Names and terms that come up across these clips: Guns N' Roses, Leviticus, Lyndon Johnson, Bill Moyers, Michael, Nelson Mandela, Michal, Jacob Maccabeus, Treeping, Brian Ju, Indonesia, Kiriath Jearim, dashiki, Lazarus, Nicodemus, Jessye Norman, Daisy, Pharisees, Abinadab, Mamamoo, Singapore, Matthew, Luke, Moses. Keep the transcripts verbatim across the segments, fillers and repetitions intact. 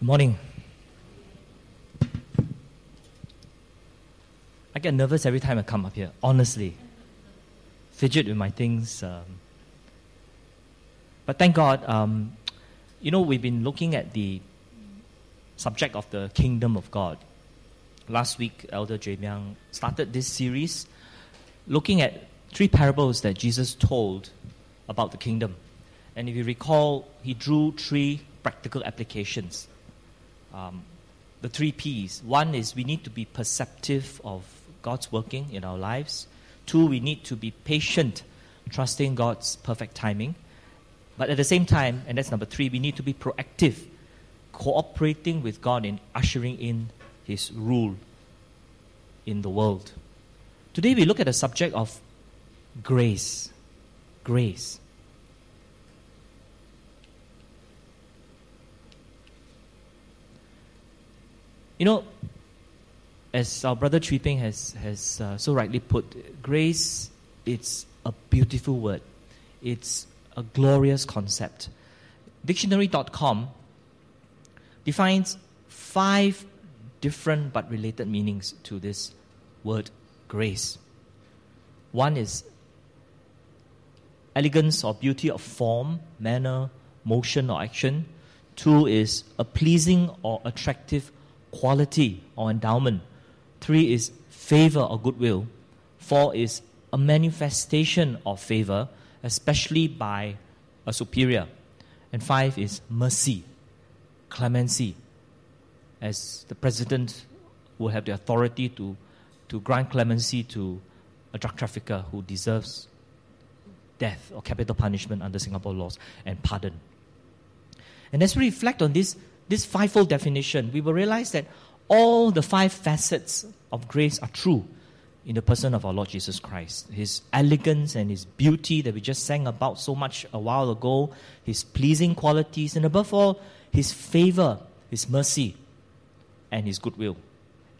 Good morning. I get nervous every time I come up here, honestly. Fidget with my things. Um, but thank God, um, you know, we've been looking at the subject of the kingdom of God. Last week, Elder Jmyang started this series looking at three parables that Jesus told about the kingdom. And if you recall, he drew three practical applications. Um, the three P's. One is we need to be perceptive of God's working in our lives. Two, we need to be patient, trusting God's perfect timing. But at the same time, and that's number three, we need to be proactive, cooperating with God in ushering in His rule in the world. Today we look at the subject of grace. Grace. You know, as our brother Treeping has has uh, so rightly put, grace, it's a beautiful word. It's a glorious concept. Dictionary dot com defines five different but related meanings to this word grace. One is elegance or beauty of form, manner, motion or action. Two is a pleasing or attractive quality or endowment. Three is favor or goodwill. Four is a manifestation of favor, especially by a superior. And five is mercy, clemency, as the president will have the authority to, to grant clemency to a drug trafficker who deserves death or capital punishment under Singapore laws, and pardon. And as we reflect on this, this fivefold definition, we will realize that all the five facets of grace are true in the person of our Lord Jesus Christ. His elegance and His beauty that we just sang about so much a while ago, His pleasing qualities, and above all, His favor, His mercy, and His goodwill.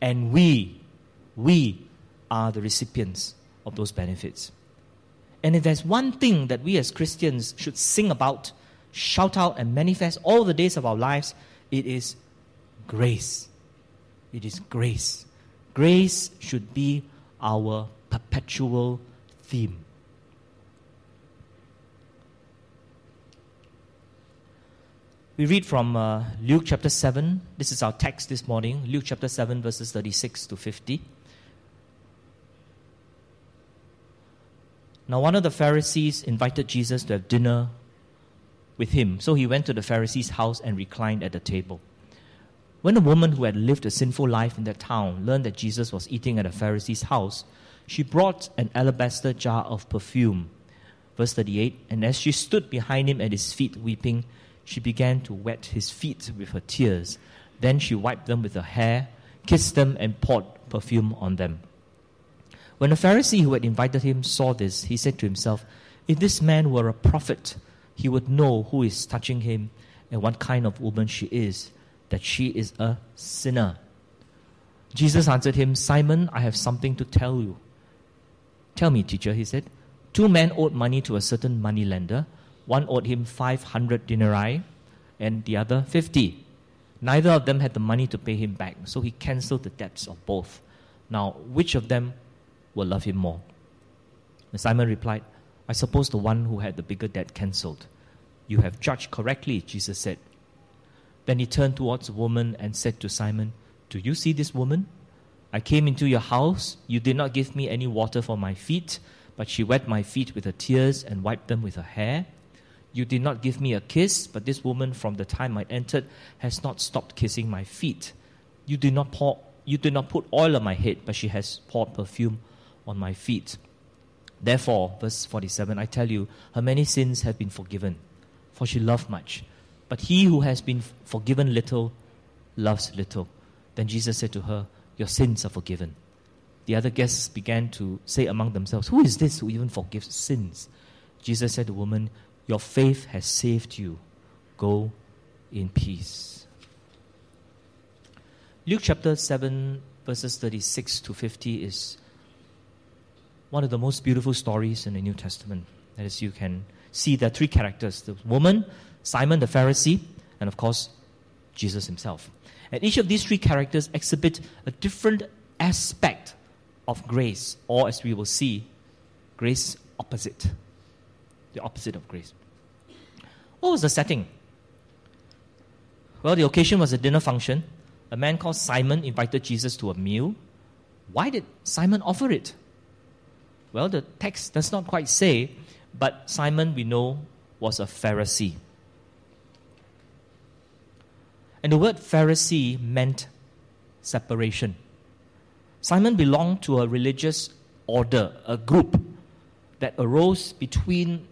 And we, we are the recipients of those benefits. And if there's one thing that we as Christians should sing about, shout out, and manifest all the days of our lives, it is grace. It is grace. Grace should be our perpetual theme. We read from uh, Luke chapter seven. This is our text this morning. Luke chapter seven, verses thirty-six to fifty. Now one of the Pharisees invited Jesus to have dinner with him. So he went to the Pharisee's house and reclined at the table. When a woman who had lived a sinful life in that town learned that Jesus was eating at a Pharisee's house, she brought an alabaster jar of perfume. Verse thirty-eight, and as she stood behind him at his feet weeping, she began to wet his feet with her tears. Then she wiped them with her hair, kissed them, and poured perfume on them. When a Pharisee who had invited him saw this, he said to himself, if this man were a prophet, he would know who is touching him and what kind of woman she is, that she is a sinner. Jesus answered him, Simon, I have something to tell you. Tell me, teacher, he said. Two men owed money to a certain moneylender. One owed him five hundred denarii and the other fifty. Neither of them had the money to pay him back, so he cancelled the debts of both. Now, which of them will love him more? And Simon replied, I suppose the one who had the bigger debt cancelled. You have judged correctly, Jesus said. Then he turned towards the woman and said to Simon, do you see this woman? I came into your house. You did not give me any water for my feet, but she wet my feet with her tears and wiped them with her hair. You did not give me a kiss, but this woman from the time I entered has not stopped kissing my feet. You did not pour, you did not put oil on my head, but she has poured perfume on my feet. Therefore, verse forty-seven, I tell you, her many sins have been forgiven, for she loved much. But he who has been forgiven little, loves little. Then Jesus said to her, your sins are forgiven. The other guests began to say among themselves, who is this who even forgives sins? Jesus said to the woman, your faith has saved you. Go in peace. Luke chapter seven, verses thirty-six to fifty is one of the most beautiful stories in the New Testament. As you can see, there are three characters: the woman, Simon the Pharisee, and of course, Jesus himself. And each of these three characters exhibit a different aspect of grace, or as we will see, grace opposite. The opposite of grace. What was the setting? Well, the occasion was a dinner function. A man called Simon invited Jesus to a meal. Why did Simon offer it? Well, the text does not quite say, but Simon, we know, was a Pharisee. And the word Pharisee meant separation. Simon belonged to a religious order, a group that arose between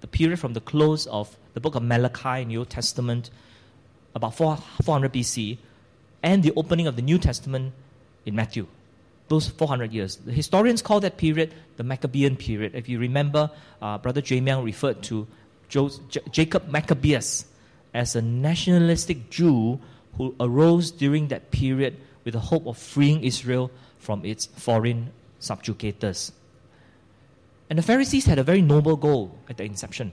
the period from the close of the book of Malachi in the Old Testament, about four hundred B C, and the opening of the New Testament in Matthew. Those four hundred years. The historians call that period the Maccabean period. If you remember, uh, Brother Jmyang referred to jo- J- Jacob Maccabeus as a nationalistic Jew who arose during that period with the hope of freeing Israel from its foreign subjugators. And the Pharisees had a very noble goal at the inception.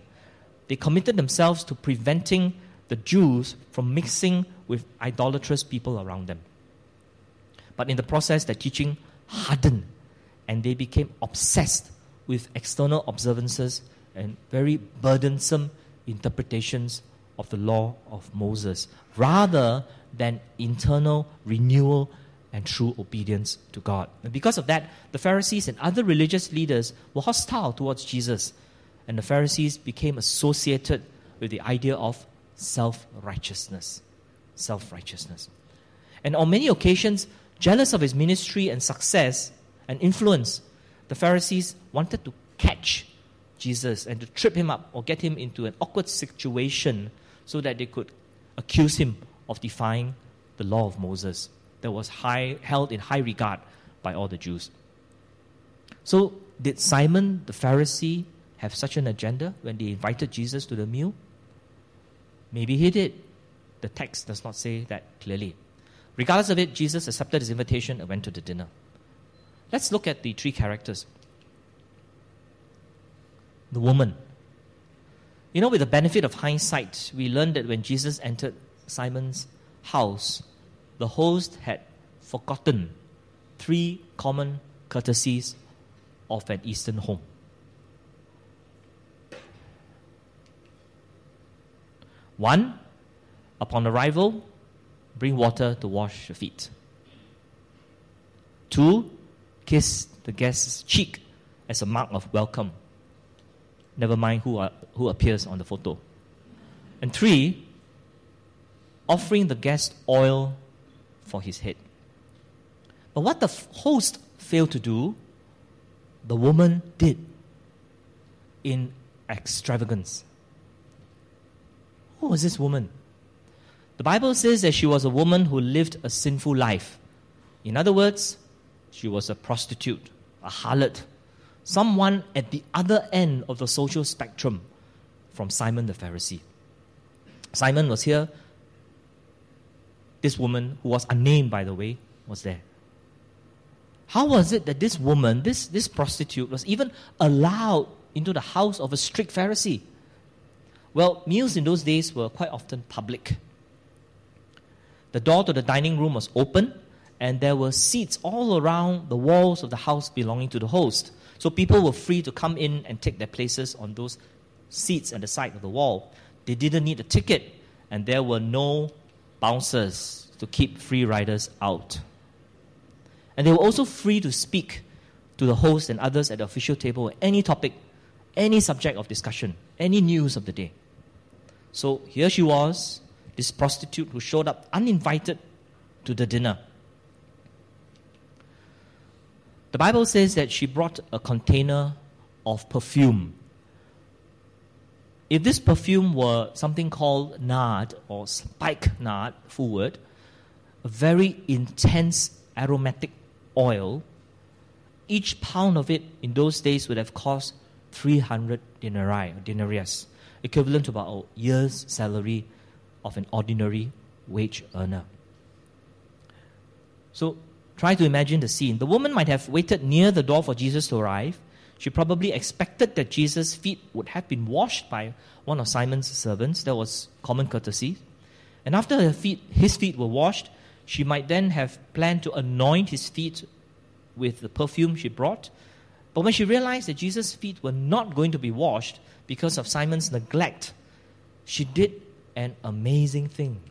They committed themselves to preventing the Jews from mixing with idolatrous people around them. But in the process, their teaching hardened, and they became obsessed with external observances and very burdensome interpretations of the law of Moses, rather than internal renewal and true obedience to God. And because of that, the Pharisees and other religious leaders were hostile towards Jesus, and the Pharisees became associated with the idea of self-righteousness. Self-righteousness. And on many occasions, jealous of his ministry and success and influence, the Pharisees wanted to catch Jesus and to trip him up or get him into an awkward situation so that they could accuse him of defying the law of Moses that was high, held in high regard by all the Jews. So did Simon the Pharisee have such an agenda when they invited Jesus to the meal? Maybe he did. The text does not say that clearly. Regardless of it, Jesus accepted his invitation and went to the dinner. Let's look at the three characters. The woman. You know, with the benefit of hindsight, we learned that when Jesus entered Simon's house, the host had forgotten three common courtesies of an Eastern home. One, upon arrival, bring water to wash your feet. Two, kiss the guest's cheek as a mark of welcome. Never mind who are, who appears on the photo. And three, offering the guest oil for his head. But what the host failed to do, the woman did in extravagance. Who was this woman? The Bible says that she was a woman who lived a sinful life. In other words, she was a prostitute, a harlot, someone at the other end of the social spectrum from Simon the Pharisee. Simon was here. This woman, who was unnamed by the way, was there. How was it that this woman, this, this prostitute, was even allowed into the house of a strict Pharisee? Well, meals in those days were quite often public. The door to the dining room was open, and there were seats all around the walls of the house belonging to the host. So people were free to come in and take their places on those seats at the side of the wall. They didn't need a ticket, and there were no bouncers to keep free riders out. And they were also free to speak to the host and others at the official table on any topic, any subject of discussion, any news of the day. So here she was, this prostitute who showed up uninvited to the dinner. The Bible says that she brought a container of perfume. If this perfume were something called nard or spike nard, full word, a very intense aromatic oil, each pound of it in those days would have cost three hundred denarii, denarii, equivalent to about a year's salary of an ordinary wage earner. So try to imagine the scene. The woman might have waited near the door for Jesus to arrive. She probably expected that Jesus' feet would have been washed by one of Simon's servants. That was common courtesy. and after her feet, his feet were washed, she might then have planned to anoint his feet with the perfume she brought. But when she realized that Jesus' feet were not going to be washed because of Simon's neglect, she did an amazing thing.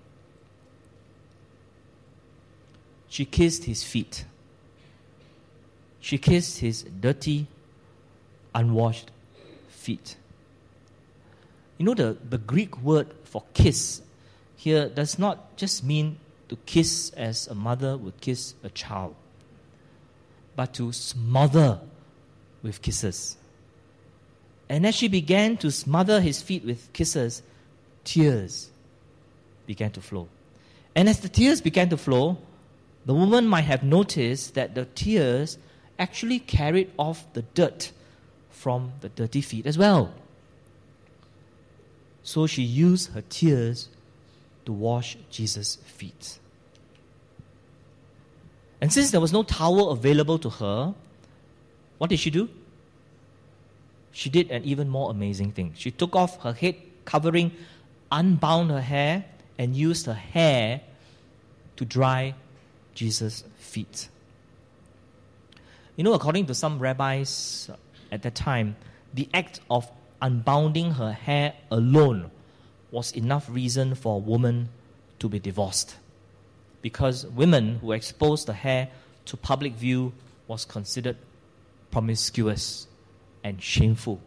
She kissed his feet. She kissed his dirty, unwashed feet. You know, the, the Greek word for kiss here does not just mean to kiss as a mother would kiss a child, but to smother with kisses. And as she began to smother his feet with kisses, tears began to flow. And as the tears began to flow, the woman might have noticed that the tears actually carried off the dirt from the dirty feet as well. So she used her tears to wash Jesus' feet. And since there was no towel available to her, what did she do? She did an even more amazing thing. She took off her head covering, unbound her hair, and used her hair to dry Jesus' feet. You know, according to some rabbis at that time, the act of unbounding her hair alone was enough reason for a woman to be divorced, because women who exposed the hair to public view was considered promiscuous and shameful.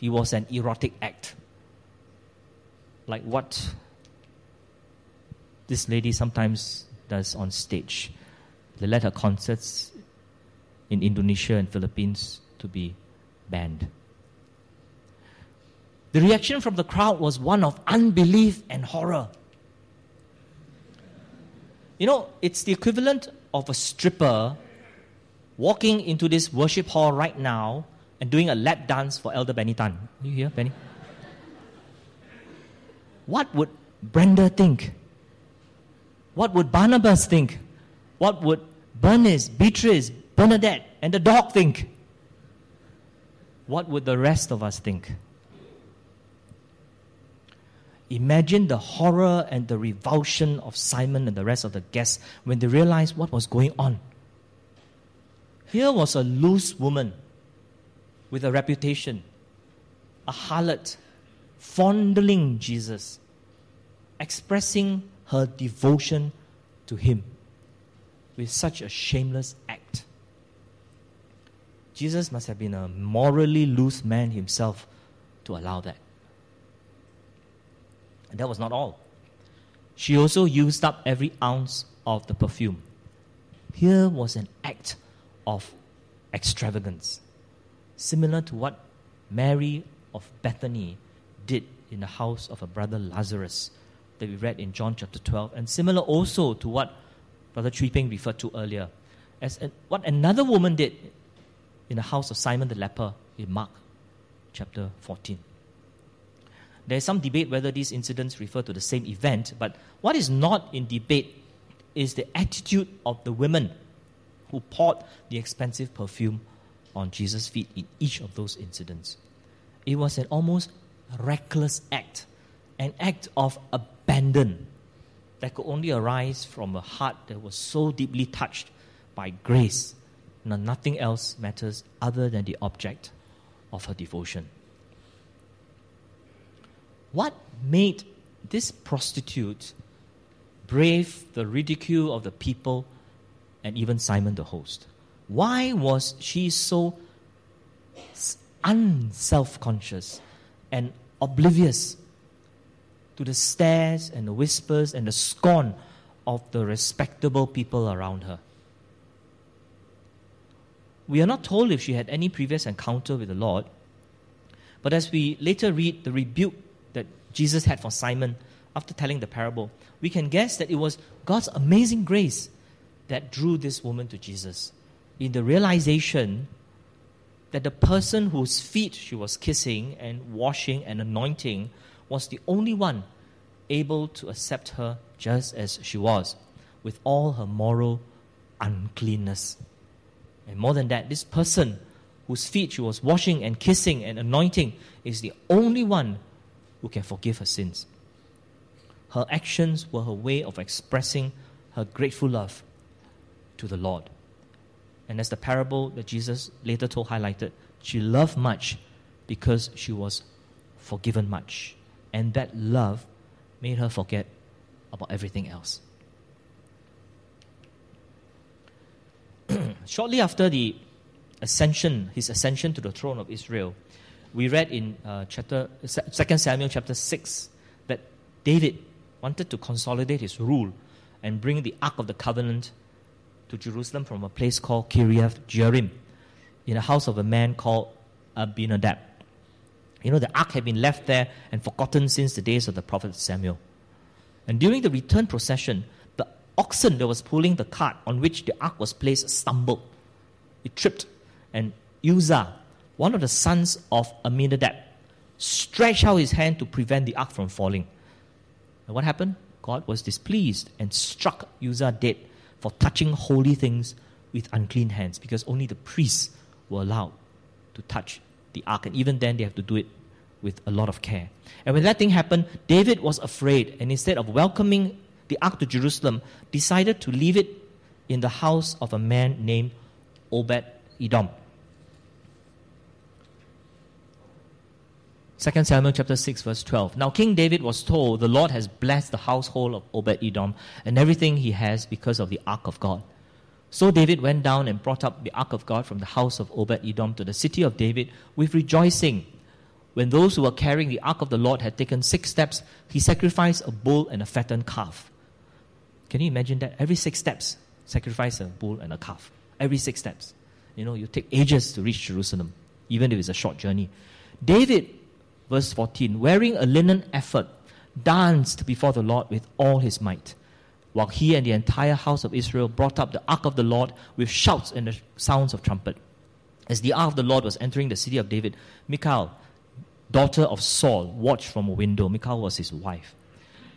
It was an erotic act, like what this lady sometimes does on stage. They let her concerts in Indonesia and Philippines to be banned. The reaction from the crowd was one of unbelief and horror. You know, it's the equivalent of a stripper walking into this worship hall right now and doing a lap dance for Elder Benny Tan. Are you here, Benny? What would Brenda think? What would Barnabas think? What would Bernice, Beatrice, Bernadette, and the dog think? What would the rest of us think? Imagine the horror and the revulsion of Simon and the rest of the guests when they realized what was going on. Here was a loose woman with a reputation, a harlot, fondling Jesus, expressing her devotion to him with such a shameless act. Jesus must have been a morally loose man himself to allow that. And that was not all. She also used up every ounce of the perfume. Here was an act of extravagance, similar to what Mary of Bethany did in the house of her brother Lazarus that we read in John chapter twelve, and similar also to what Brother Treeping referred to earlier as a, what another woman did in the house of Simon the leper in Mark chapter fourteen. There is some debate whether these incidents refer to the same event, but what is not in debate is the attitude of the women who poured the expensive perfume on Jesus' feet in each of those incidents. It was an almost reckless act, an act of abandon that could only arise from a heart that was so deeply touched by grace that nothing else matters other than the object of her devotion. What made this prostitute brave the ridicule of the people and even Simon the host? Why was she so unselfconscious and oblivious to the stares and the whispers and the scorn of the respectable people around her? We are not told if she had any previous encounter with the Lord, but as we later read the rebuke that Jesus had for Simon after telling the parable, we can guess that it was God's amazing grace that drew this woman to Jesus, in the realization that the person whose feet she was kissing and washing and anointing was the only one able to accept her just as she was, with all her moral uncleanness. And more than that, this person whose feet she was washing and kissing and anointing is the only one who can forgive her sins. Her actions were her way of expressing her grateful love to the Lord. And as the parable that Jesus later told highlighted, she loved much because she was forgiven much. And that love made her forget about everything else. Shortly after the ascension, his ascension to the throne of Israel, we read in uh, chapter Second Samuel chapter six that David wanted to consolidate his rule and bring the Ark of the Covenant to Jerusalem from a place called Kiriath Jearim, in the house of a man called Abinadab. You know, the Ark had been left there and forgotten since the days of the prophet Samuel. And during the return procession, the oxen that was pulling the cart on which the Ark was placed stumbled. It tripped, and Uzzah, one of the sons of Abinadab, stretched out his hand to prevent the Ark from falling. And what happened? God was displeased and struck Uzzah dead for touching holy things with unclean hands, because only the priests were allowed to touch the Ark, and even then they have to do it with a lot of care. And when that thing happened, David was afraid, and instead of welcoming the Ark to Jerusalem, decided to leave it in the house of a man named Obed-Edom. Second Samuel chapter six verse twelve. Now King David was told, "The Lord has blessed the household of Obed-Edom and everything he has because of the Ark of God." So David went down and brought up the Ark of God from the house of Obed-Edom to the city of David with rejoicing. When those who were carrying the Ark of the Lord had taken six steps, he sacrificed a bull and a fattened calf. Can you imagine that? Every six steps, sacrifice a bull and a calf. Every six steps. You know, you take ages to reach Jerusalem, even if it's a short journey. David, verse fourteen, wearing a linen ephod, danced before the Lord with all his might, while he and the entire house of Israel brought up the Ark of the Lord with shouts and the sounds of trumpet. As the Ark of the Lord was entering the city of David, Michal, daughter of Saul, watched from a window. Michal was his wife.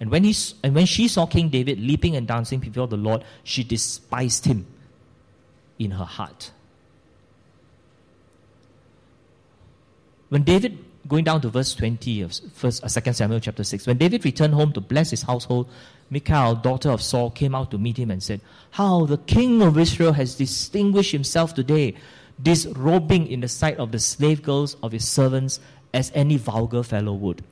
And when he and when she saw King David leaping and dancing before the Lord, she despised him in her heart. When David, going down to verse twenty of Second Samuel chapter six, when David returned home to bless his household, Michal, daughter of Saul, came out to meet him and said, "How the king of Israel has distinguished himself today, disrobing in the sight of the slave girls of his servants as any vulgar fellow would."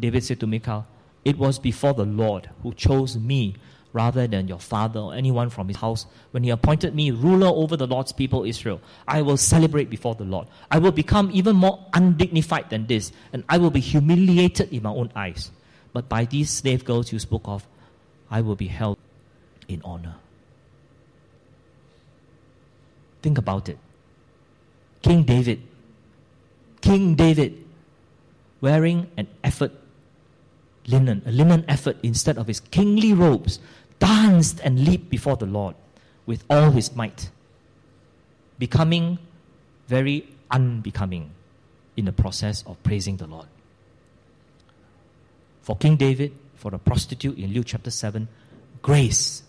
David said to Michal, "It was before the Lord who chose me rather than your father or anyone from his house when he appointed me ruler over the Lord's people Israel. I will celebrate before the Lord. I will become even more undignified than this, and I will be humiliated in my own eyes. But by these slave girls you spoke of, I will be held in honor." Think about it. King David, King David, wearing an ephod, linen, a linen ephod instead of his kingly robes, danced and leaped before the Lord with all his might, becoming very unbecoming in the process of praising the Lord. For King David, for the prostitute in Luke chapter seven, grace,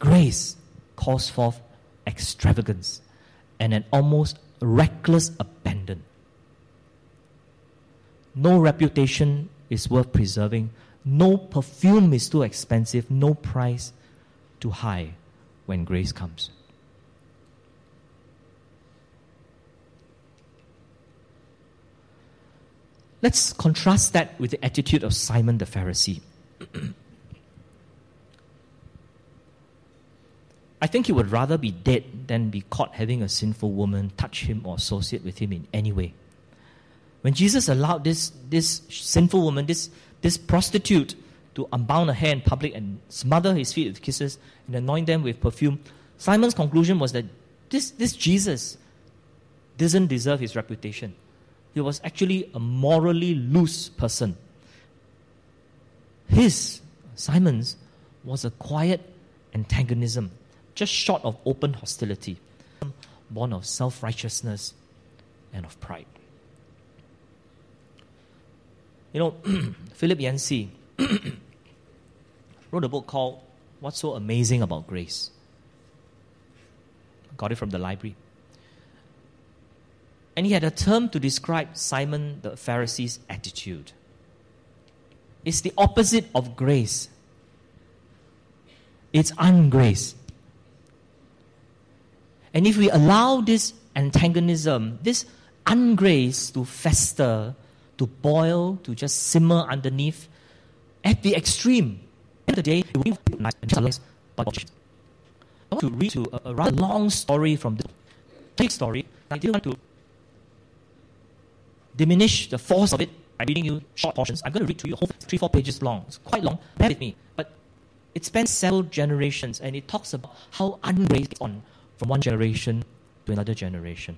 grace calls forth extravagance and an almost reckless abandon. No reputation is worth preserving. No perfume is too expensive. No price too high when grace comes. Let's contrast that with the attitude of Simon the Pharisee. I think he would rather be dead than be caught having a sinful woman touch him or associate with him in any way. When Jesus allowed this, this sinful woman, this, this prostitute, to unbound her hair in public and smother his feet with kisses and anoint them with perfume, Simon's conclusion was that this, this Jesus doesn't deserve his reputation. He was actually a morally loose person. His, Simon's, was a quiet antagonism, just short of open hostility, born of self-righteousness and of pride. You know, Philip Yancey wrote a book called "What's So Amazing About Grace?" Got it from the library. And he had a term to describe Simon the Pharisee's attitude. It's the opposite of grace. It's ungrace. And if we allow this antagonism, this ungrace to fester, to boil, to just simmer underneath, at the extreme, at the end of the day, it will nice. I want to read you a, a rather long story from the big story. I didn't want to diminish the force of it by reading you short portions. I'm going to read to you a whole three, four pages long. It's quite long. Bear with me. But it spans several generations, and it talks about how ungrace gets on from one generation to another generation.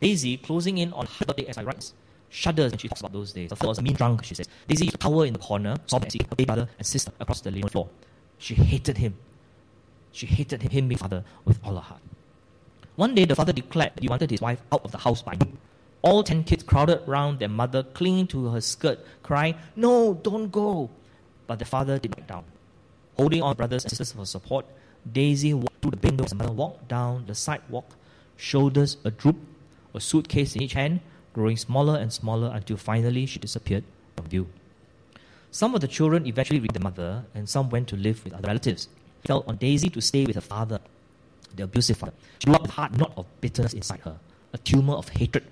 Daisy, closing in on her birthday as I write, shudders when she talks about those days. The was a mean drunk, she says. Daisy used to cower in the corner, sobbing and seeing her baby brother and sister across the living floor. She hated him. She hated him, him being father, with all her heart. One day, the father declared that he wanted his wife out of the house by noon. All ten kids crowded round their mother, clinging to her skirt, crying, "No, don't go!" But the father did not down. Holding on brothers and sisters for support, Daisy walked through the window as her mother walked down the sidewalk, shoulders a droop, a suitcase in each hand, growing smaller and smaller until finally she disappeared from view. Some of the children eventually reached their mother, and some went to live with other relatives. It fell on Daisy to stay with her father, the abusive father. She grew up with a hard knot of bitterness inside her, a tumour of hatred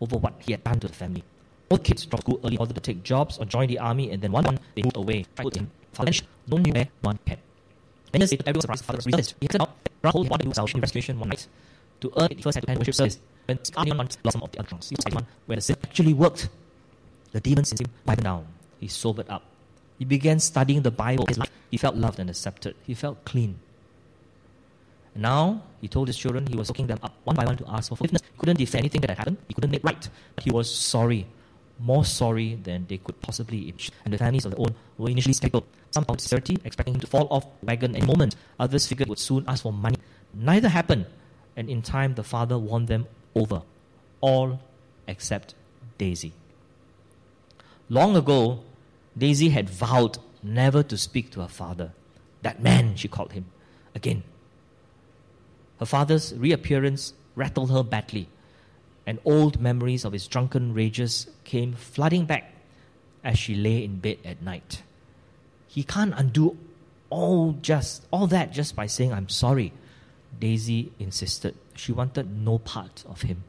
over what he had done to the family. All kids dropped school early in order to take jobs or join the army, and then one by one they moved away. Father no one knew where, no one cared. Many years later, everyone was surprised father was realized. He set out around whole one salvation and restoration one night. To earn it, he first had to attend worship service. When the scarlet one blossom of the other drunks, he was the one where the sin actually worked. The demons in him quieted down. He sobered up. He began studying the Bible. His life, he felt loved and accepted. He felt clean. And now, he told his children he was hooking them up one by one to ask for forgiveness. He couldn't defend anything that had happened. He couldn't make right. But he was sorry. More sorry than they could possibly imagine. And the families of their own were initially skeptical. Some found sincerity, expecting him to fall off the wagon any moment. Others figured he would soon ask for money. Neither happened. And in time, the father won them over, all except Daisy. Long ago, Daisy had vowed never to speak to her father. "That man," she called him, again. Her father's reappearance rattled her badly, and old memories of his drunken rages came flooding back as she lay in bed at night. He can't undo all just all that just by saying, "I'm sorry." Daisy insisted. She wanted no part of him.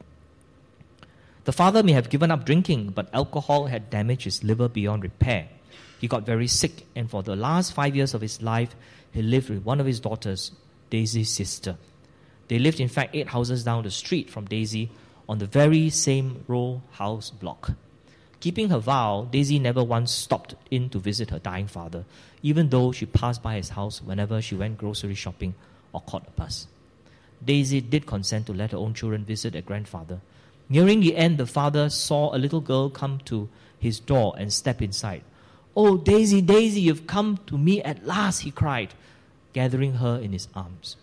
The father may have given up drinking, but alcohol had damaged his liver beyond repair. He got very sick, and for the last five years of his life, he lived with one of his daughters, Daisy's sister. They lived, in fact, eight houses down the street from Daisy on the very same row house block. Keeping her vow, Daisy never once stopped in to visit her dying father, even though she passed by his house whenever she went grocery shopping or caught a bus. Daisy did consent to let her own children visit their grandfather. Nearing the end, the father saw a little girl come to his door and step inside. "Oh, Daisy, Daisy, you've come to me at last," he cried, gathering her in his arms.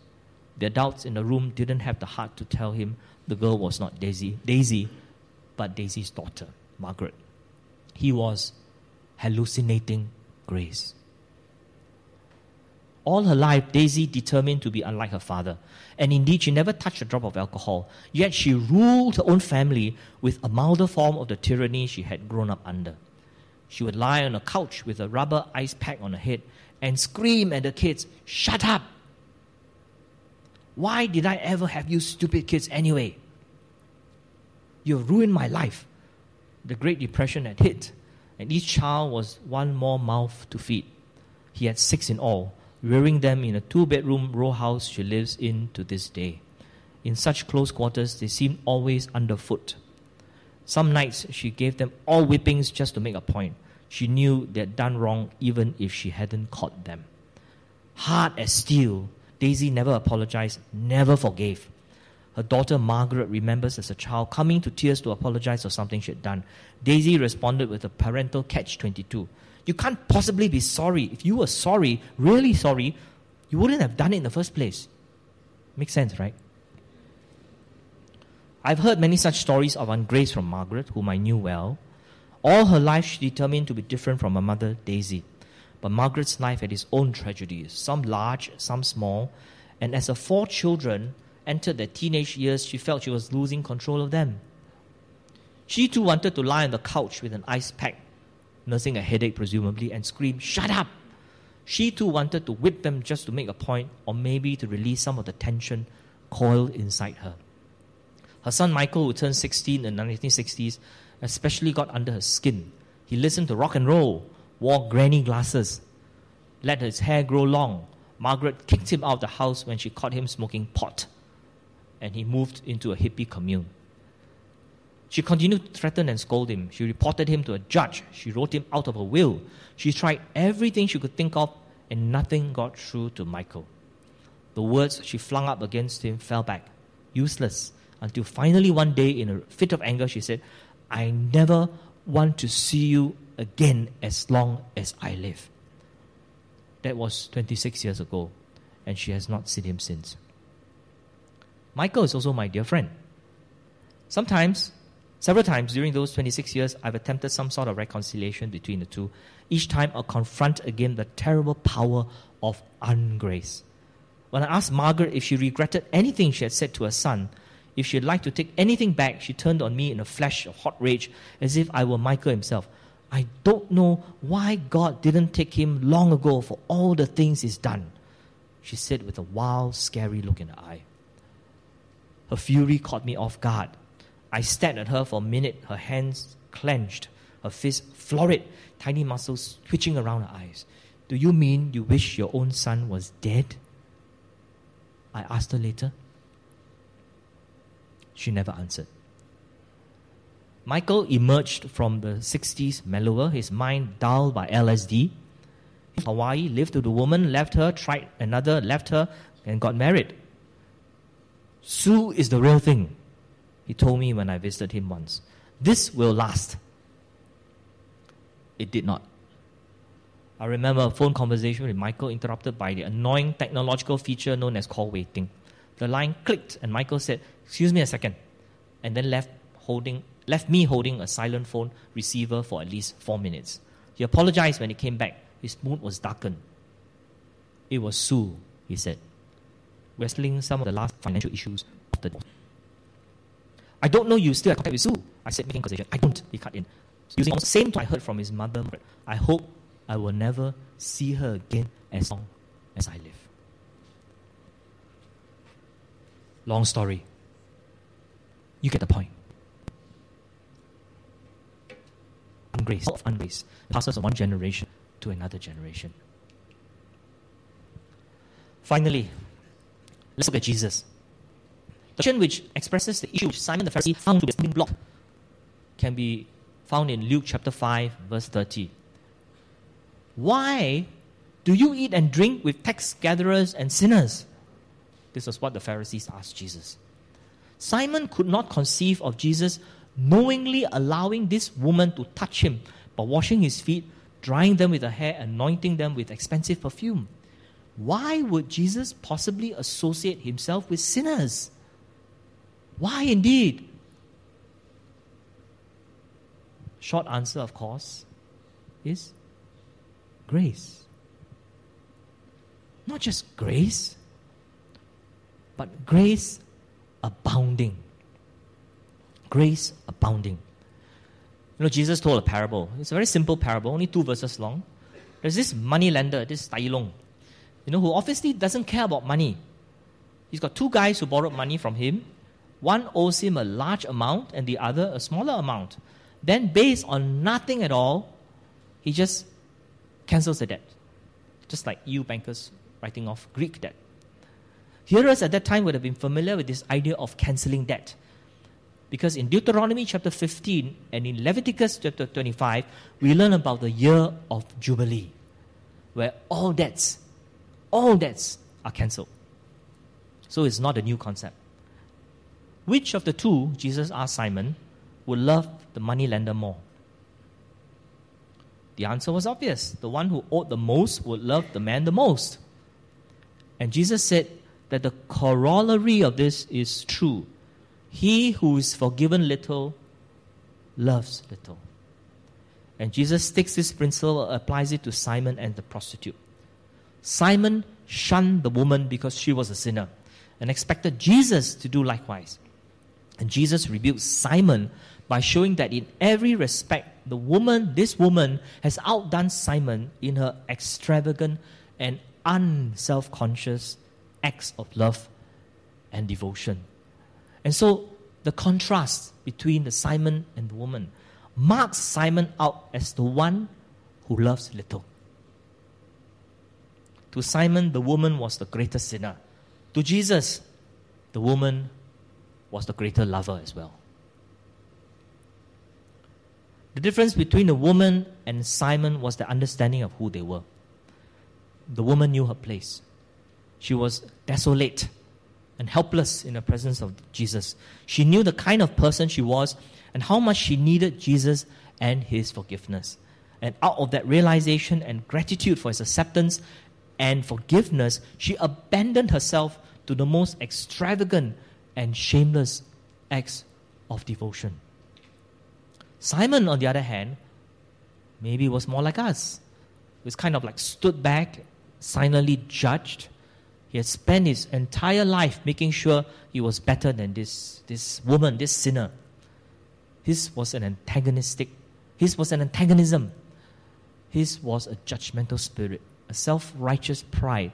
The adults in the room didn't have the heart to tell him the girl was not Daisy, Daisy, but Daisy's daughter, Margaret. He was hallucinating grace. All her life, Daisy determined to be unlike her father. And indeed, she never touched a drop of alcohol. Yet she ruled her own family with a milder form of the tyranny she had grown up under. She would lie on a couch with a rubber ice pack on her head and scream at the kids, "Shut up! Why did I ever have you stupid kids anyway? You've ruined my life." The Great Depression had hit, and each child was one more mouth to feed. He had six in all, rearing them in a two-bedroom row house she lives in to this day. In such close quarters, they seemed always underfoot. Some nights, she gave them all whippings just to make a point. She knew they'd done wrong even if she hadn't caught them. Hard as steel, Daisy never apologized, never forgave. Her daughter Margaret remembers as a child coming to tears to apologize for something she'd done. Daisy responded with a parental catch twenty-two. "You can't possibly be sorry. If you were sorry, really sorry, you wouldn't have done it in the first place." Makes sense, right? I've heard many such stories of ungrace from Margaret, whom I knew well. All her life she determined to be different from her mother, Daisy. But Margaret's life had its own tragedies, some large, some small. And as her four children entered their teenage years, she felt she was losing control of them. She too wanted to lie on the couch with an ice pack, nursing a headache presumably, and scream, "Shut up!" She too wanted to whip them just to make a point, or maybe to release some of the tension coiled inside her. Her son Michael, who turned sixteen in the nineteen sixties, especially got under her skin. He listened to rock and roll, wore granny glasses, let his hair grow long. Margaret kicked him out of the house when she caught him smoking pot, and he moved into a hippie commune. She continued to threaten and scold him. She reported him to a judge. She wrote him out of her will. She tried everything she could think of, and nothing got through to Michael. The words she flung up against him fell back, useless, until finally one day, in a fit of anger, she said, "I never want to see you again as long as I live." That was twenty-six years ago, and she has not seen him since. Michael is also my dear friend. Sometimes, several times during those twenty-six years, I've attempted some sort of reconciliation between the two. Each time I'll confront again the terrible power of ungrace. When I asked Margaret if she regretted anything she had said to her son, if she'd like to take anything back, she turned on me in a flash of hot rage, as if I were Michael himself. I don't know why God didn't take him long ago for all the things he's done, she said with a wild, scary look in her eye. Her fury caught me off guard. I stared at her for a minute, her hands clenched, her fists florid, tiny muscles twitching around her eyes. "Do you mean you wish your own son was dead?" I asked her later. She never answered. Michael emerged from the sixties mellower, his mind dulled by L S D. In Hawaii, lived with a woman, left her, tried another, left her, and got married. "Sue is the real thing," he told me when I visited him once. "This will last." It did not. I remember a phone conversation with Michael interrupted by the annoying technological feature known as call waiting. The line clicked and Michael said, "Excuse me a second," and then left holding, left me holding a silent phone receiver for at least four minutes. He apologized when he came back. His mood was darkened. "It was Sue," he said, wrestling some of the last financial issues of the day. "I don't know you still have contact with Sue," I said, making conversation. "I don't," he cut in, using the same tone I heard from his mother. "I hope I will never see her again as long as I live." Long story. You get the point. Ungrace, of ungrace, passes from one generation to another generation. Finally, let's look at Jesus. The question which expresses the issue which Simon the Pharisee found to be a stumbling block can be found in Luke chapter five, verse thirty. "Why do you eat and drink with tax gatherers and sinners?" This was what the Pharisees asked Jesus. Simon could not conceive of Jesus knowingly allowing this woman to touch him by washing his feet, drying them with her hair, anointing them with expensive perfume. Why would Jesus possibly associate himself with sinners? Why indeed? Short answer, of course, is grace. Not just grace, but grace abounding. Grace abounding. You know, Jesus told a parable. It's a very simple parable, only two verses long. There's this moneylender, this Tai Long, you know, who obviously doesn't care about money. He's got two guys who borrowed money from him. One owes him a large amount and the other a smaller amount. Then, based on nothing at all, he just cancels the debt. Just like E U bankers writing off Greek debt. Hearers at that time would have been familiar with this idea of cancelling debt. Because in Deuteronomy chapter fifteen and in Leviticus chapter twenty-five, we learn about the year of Jubilee, where all debts, all debts are cancelled. So it's not a new concept. Which of the two, Jesus asked Simon, would love the moneylender more? The answer was obvious. The one who owed the most would love the man the most. And Jesus said that the corollary of this is true. He who is forgiven little loves little. And Jesus takes this principle, applies it to Simon and the prostitute. Simon shunned the woman because she was a sinner and expected Jesus to do likewise. And Jesus rebukes Simon by showing that in every respect, the woman, this woman, has outdone Simon in her extravagant and unself-conscious acts of love and devotion. And so the contrast between the Simon and the woman marks Simon out as the one who loves little. To Simon, the woman was the greater sinner. To Jesus, the woman was the greater lover as well. The difference between the woman and Simon was the understanding of who they were. The woman knew her place. She was desolate and helpless in the presence of Jesus. She knew the kind of person she was and how much she needed Jesus and his forgiveness. And out of that realization and gratitude for his acceptance and forgiveness, she abandoned herself to the most extravagant and shameless acts of devotion. Simon, on the other hand, maybe was more like us. He was kind of like stood back, silently judged. He had spent his entire life making sure he was better than this, this woman, this sinner. His was an antagonistic, his was an antagonism. His was a judgmental spirit, a self-righteous pride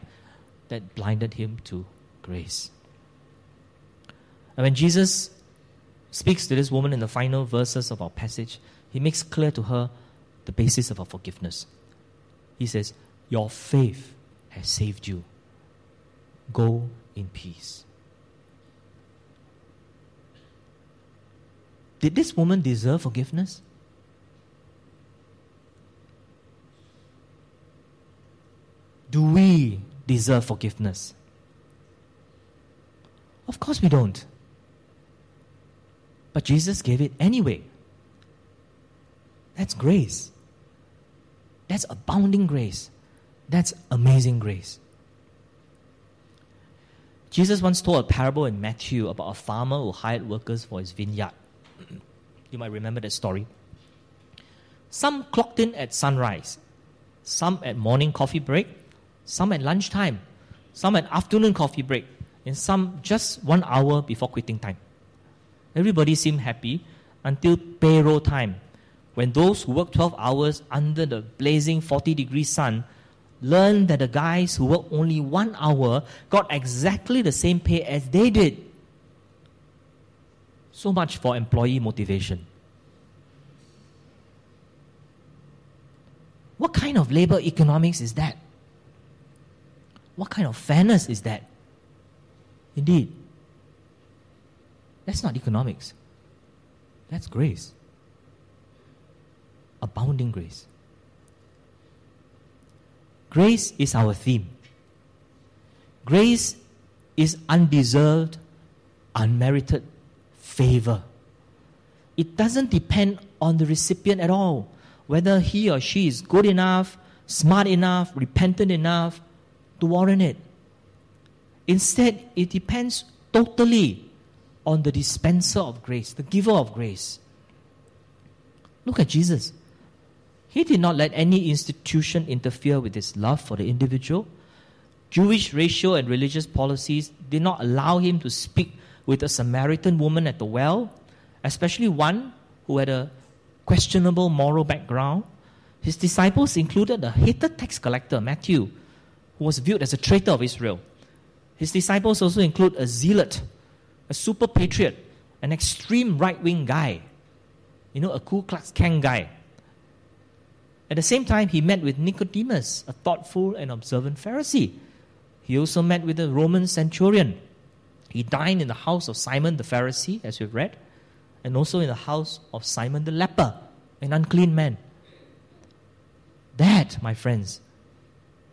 that blinded him to grace. And when Jesus speaks to this woman in the final verses of our passage, he makes clear to her the basis of our forgiveness. He says, "Your faith has saved you. Go in peace." Did this woman deserve forgiveness? Do we deserve forgiveness? Of course we don't. But Jesus gave it anyway. That's grace. That's abounding grace. That's amazing grace. Jesus once told a parable in Matthew about a farmer who hired workers for his vineyard. You might remember that story. Some clocked in at sunrise, some at morning coffee break, some at lunchtime, some at afternoon coffee break, and some just one hour before quitting time. Everybody seemed happy until payroll time, when those who worked twelve hours under the blazing forty degree sun learned that the guys who worked only one hour got exactly the same pay as they did. So much for employee motivation. What kind of labor economics is that? What kind of fairness is that? Indeed, that's not economics. That's grace. Abounding grace. Grace is our theme. Grace is undeserved, unmerited favor. It doesn't depend on the recipient at all, whether he or she is good enough, smart enough, repentant enough to warrant it. Instead, it depends totally on the dispenser of grace, the giver of grace. Look at Jesus. He did not let any institution interfere with his love for the individual. Jewish racial and religious policies did not allow him to speak with a Samaritan woman at the well, especially one who had a questionable moral background. His disciples included the hated tax collector, Matthew, who was viewed as a traitor of Israel. His disciples also include a zealot, a super patriot, an extreme right-wing guy, you know, a Ku Klux Klan guy. At the same time, he met with Nicodemus, a thoughtful and observant Pharisee. He also met with a Roman centurion. He dined in the house of Simon the Pharisee, as we've read, and also in the house of Simon the leper, an unclean man. That, my friends,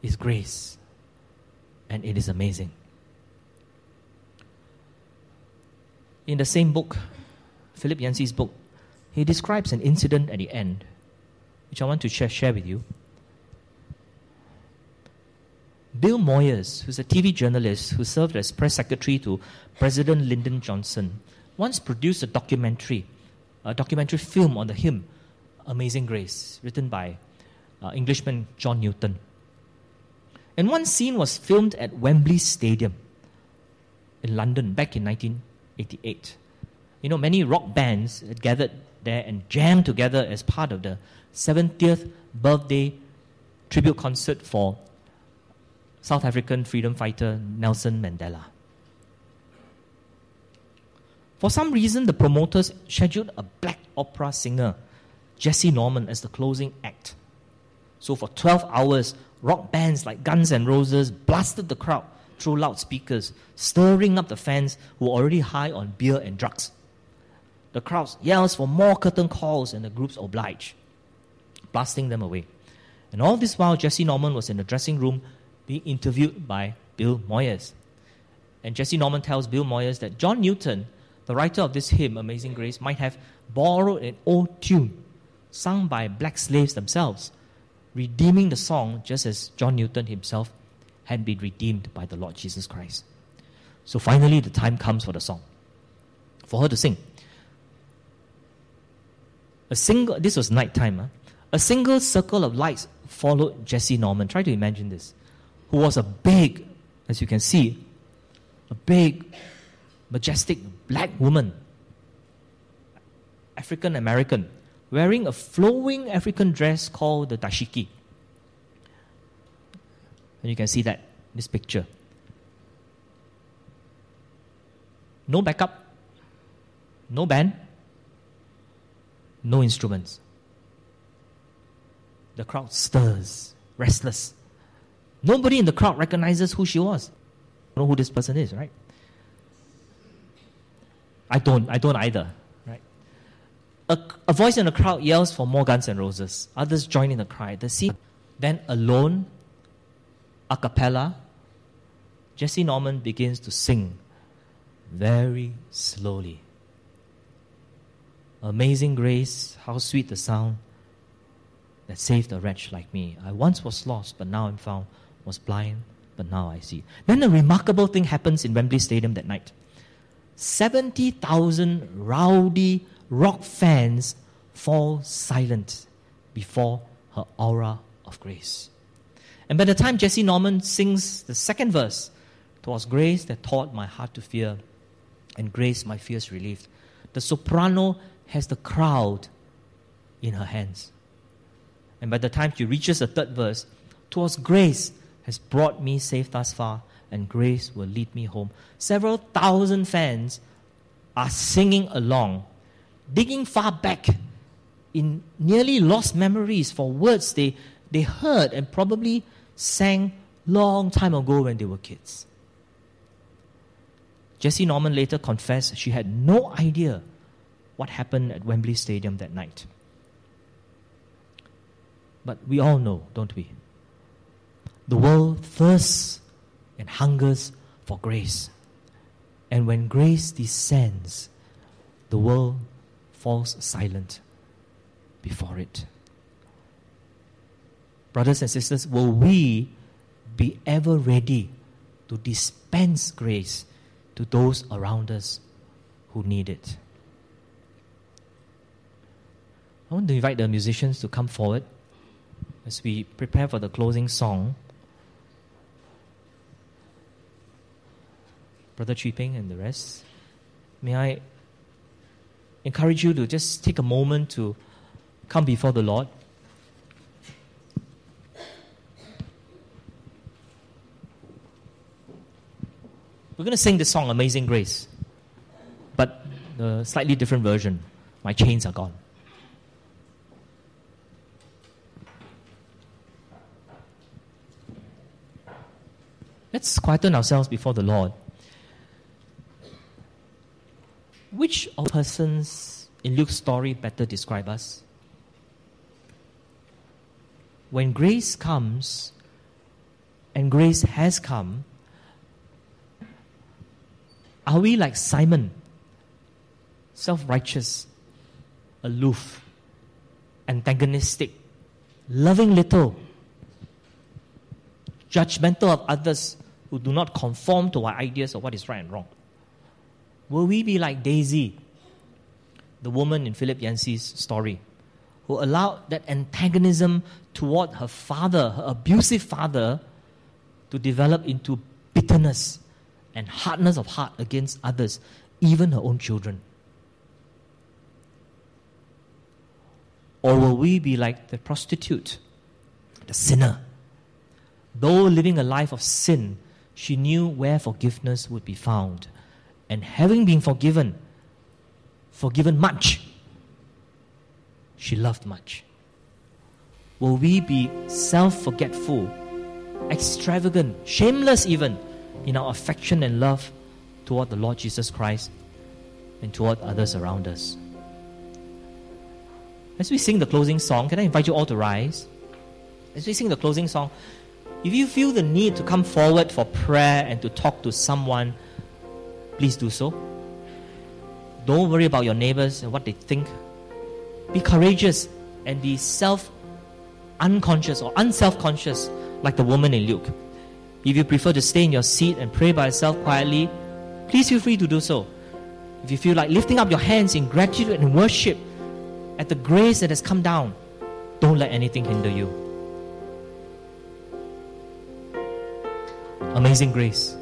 is grace, and it is amazing. In the same book, Philip Yancey's book, he describes an incident at the end, which I want to share, share with you. Bill Moyers, who's a T V journalist who served as press secretary to President Lyndon Johnson, once produced a documentary, a documentary film on the hymn, Amazing Grace, written by uh, Englishman John Newton. And one scene was filmed at Wembley Stadium in London back in nineteen eighty-eight. You know, many rock bands had gathered there and jammed together as part of the seventieth birthday tribute concert for South African freedom fighter Nelson Mandela. For some reason, the promoters scheduled a black opera singer, Jessye Norman, as the closing act. So for twelve hours, rock bands like Guns N' Roses blasted the crowd through loudspeakers, stirring up the fans who were already high on beer and drugs. The crowd yells for more curtain calls and the groups oblige, blasting them away. And all this while, Jessye Norman was in the dressing room being interviewed by Bill Moyers. And Jessye Norman tells Bill Moyers that John Newton, the writer of this hymn, Amazing Grace, might have borrowed an old tune sung by black slaves themselves, redeeming the song just as John Newton himself had been redeemed by the Lord Jesus Christ. So finally, the time comes for the song, for her to sing. A single, this was nighttime, huh? A single circle of lights followed Jessye Norman. Try to imagine this. Who was a big, as you can see, a big, majestic black woman, African-American, wearing a flowing African dress called the dashiki. And you can see that in this picture. No backup, no band, no instruments. The crowd stirs, restless. Nobody in the crowd recognizes who she was. I don't know who this person is, right? I don't, I don't either, right? A, a voice in the crowd yells for more Guns N' Roses. Others join in the cry. The scene, then alone, a cappella, Jessye Norman begins to sing very slowly. Amazing grace, how sweet the sound that saved a wretch like me. I once was lost, but now I'm found, was blind, but now I see. Then a remarkable thing happens in Wembley Stadium that night. seventy thousand rowdy rock fans fall silent before her aura of grace. And by the time Jessye Norman sings the second verse, 'Twas grace that taught my heart to fear, and grace my fears relieved, the soprano has the crowd in her hands. And by the time she reaches the third verse, 'Twas grace has brought me safe thus far, and grace will lead me home. Several thousand fans are singing along, digging far back in nearly lost memories for words they, they heard and probably sang long time ago when they were kids. Jessye Norman later confessed she had no idea what happened at Wembley Stadium that night. But we all know, don't we? The world thirsts and hungers for grace. And when grace descends, the world falls silent before it. Brothers and sisters, will we be ever ready to dispense grace to those around us who need it? I want to invite the musicians to come forward as we prepare for the closing song. Brother Chiew Ping and the rest, may I encourage you to just take a moment to come before the Lord. We're going to sing this song, Amazing Grace, but a slightly different version. My chains are gone. Let's quieten ourselves before the Lord. Which of persons in Luke's story better describe us? When grace comes, and grace has come, are we like Simon, self-righteous, aloof, antagonistic, loving little, judgmental of others who do not conform to our ideas of what is right and wrong? Will we be like Daisy, the woman in Philip Yancey's story, who allowed that antagonism toward her father, her abusive father, to develop into bitterness and hardness of heart against others, even her own children? Or will we be like the prostitute, the sinner? Though living a life of sin, she knew where forgiveness would be found. And having been forgiven, forgiven much, she loved much. Will we be self-forgetful, extravagant, shameless even, in our affection and love toward the Lord Jesus Christ and toward others around us? As we sing the closing song, can I invite you all to rise? As we sing the closing song, if you feel the need to come forward for prayer and to talk to someone, please do so. Don't worry about your neighbors and what they think. Be courageous and be self-unconscious or unself-conscious like the woman in Luke. If you prefer to stay in your seat and pray by yourself quietly, please feel free to do so. If you feel like lifting up your hands in gratitude and worship at the grace that has come down, don't let anything hinder you. Amazing grace.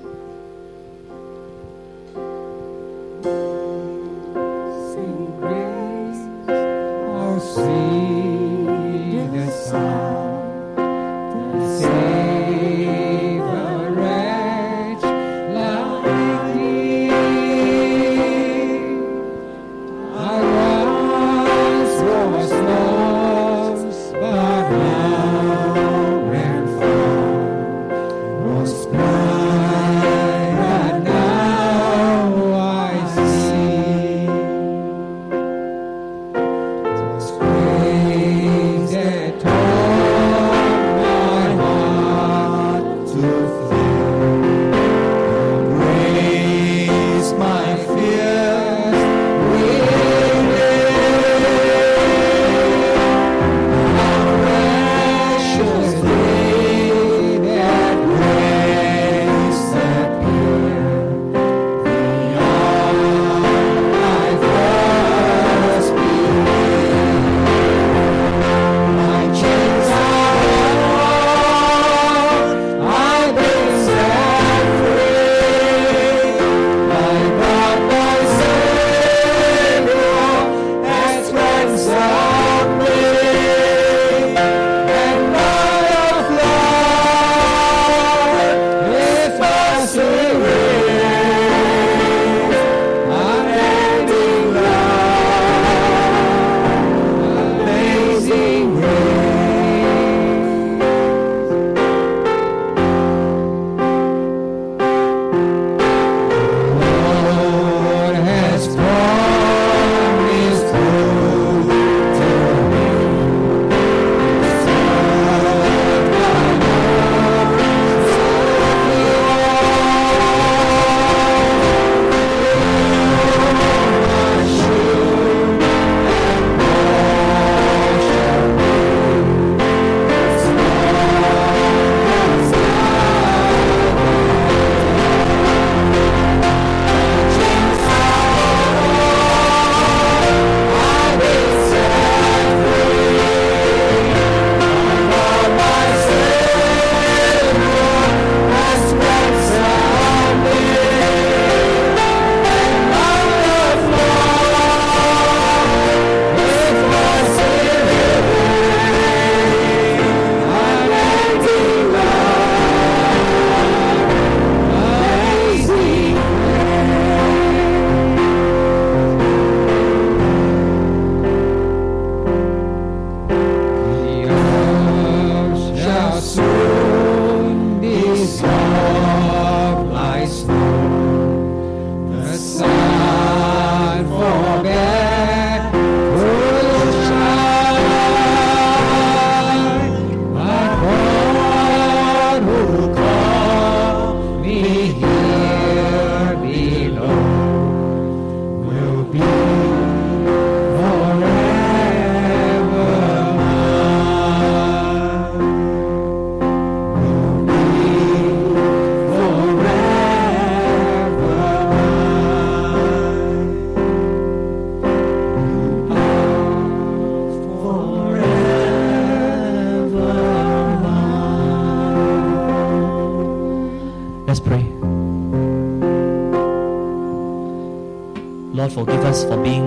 For being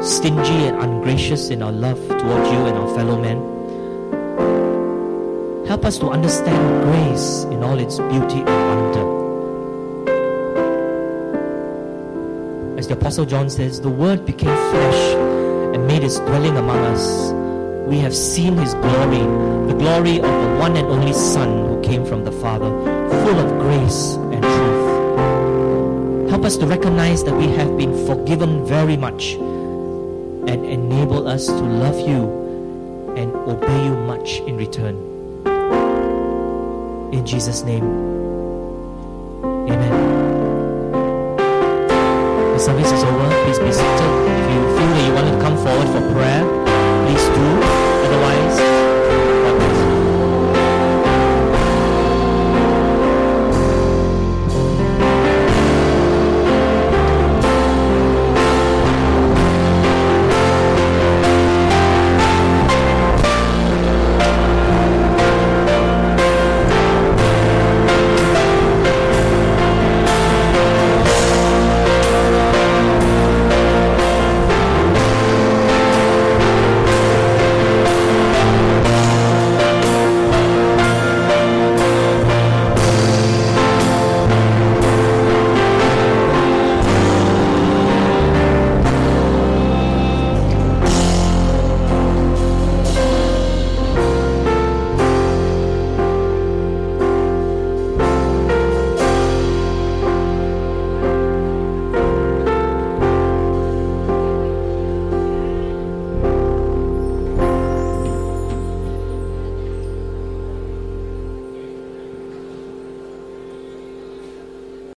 stingy and ungracious in our love towards you and our fellow men. Help us to understand grace in all its beauty and wonder. As the Apostle John says, the Word became flesh and made His dwelling among us. We have seen His glory, the glory of the one and only Son who came from the Father, full of grace and truth. Help us to recognize that we have been forgiven very much, and enable us to love you and obey you much in return. In Jesus' name, amen. The service is over. Please be seated. If you feel that you want to come forward for prayer, please do.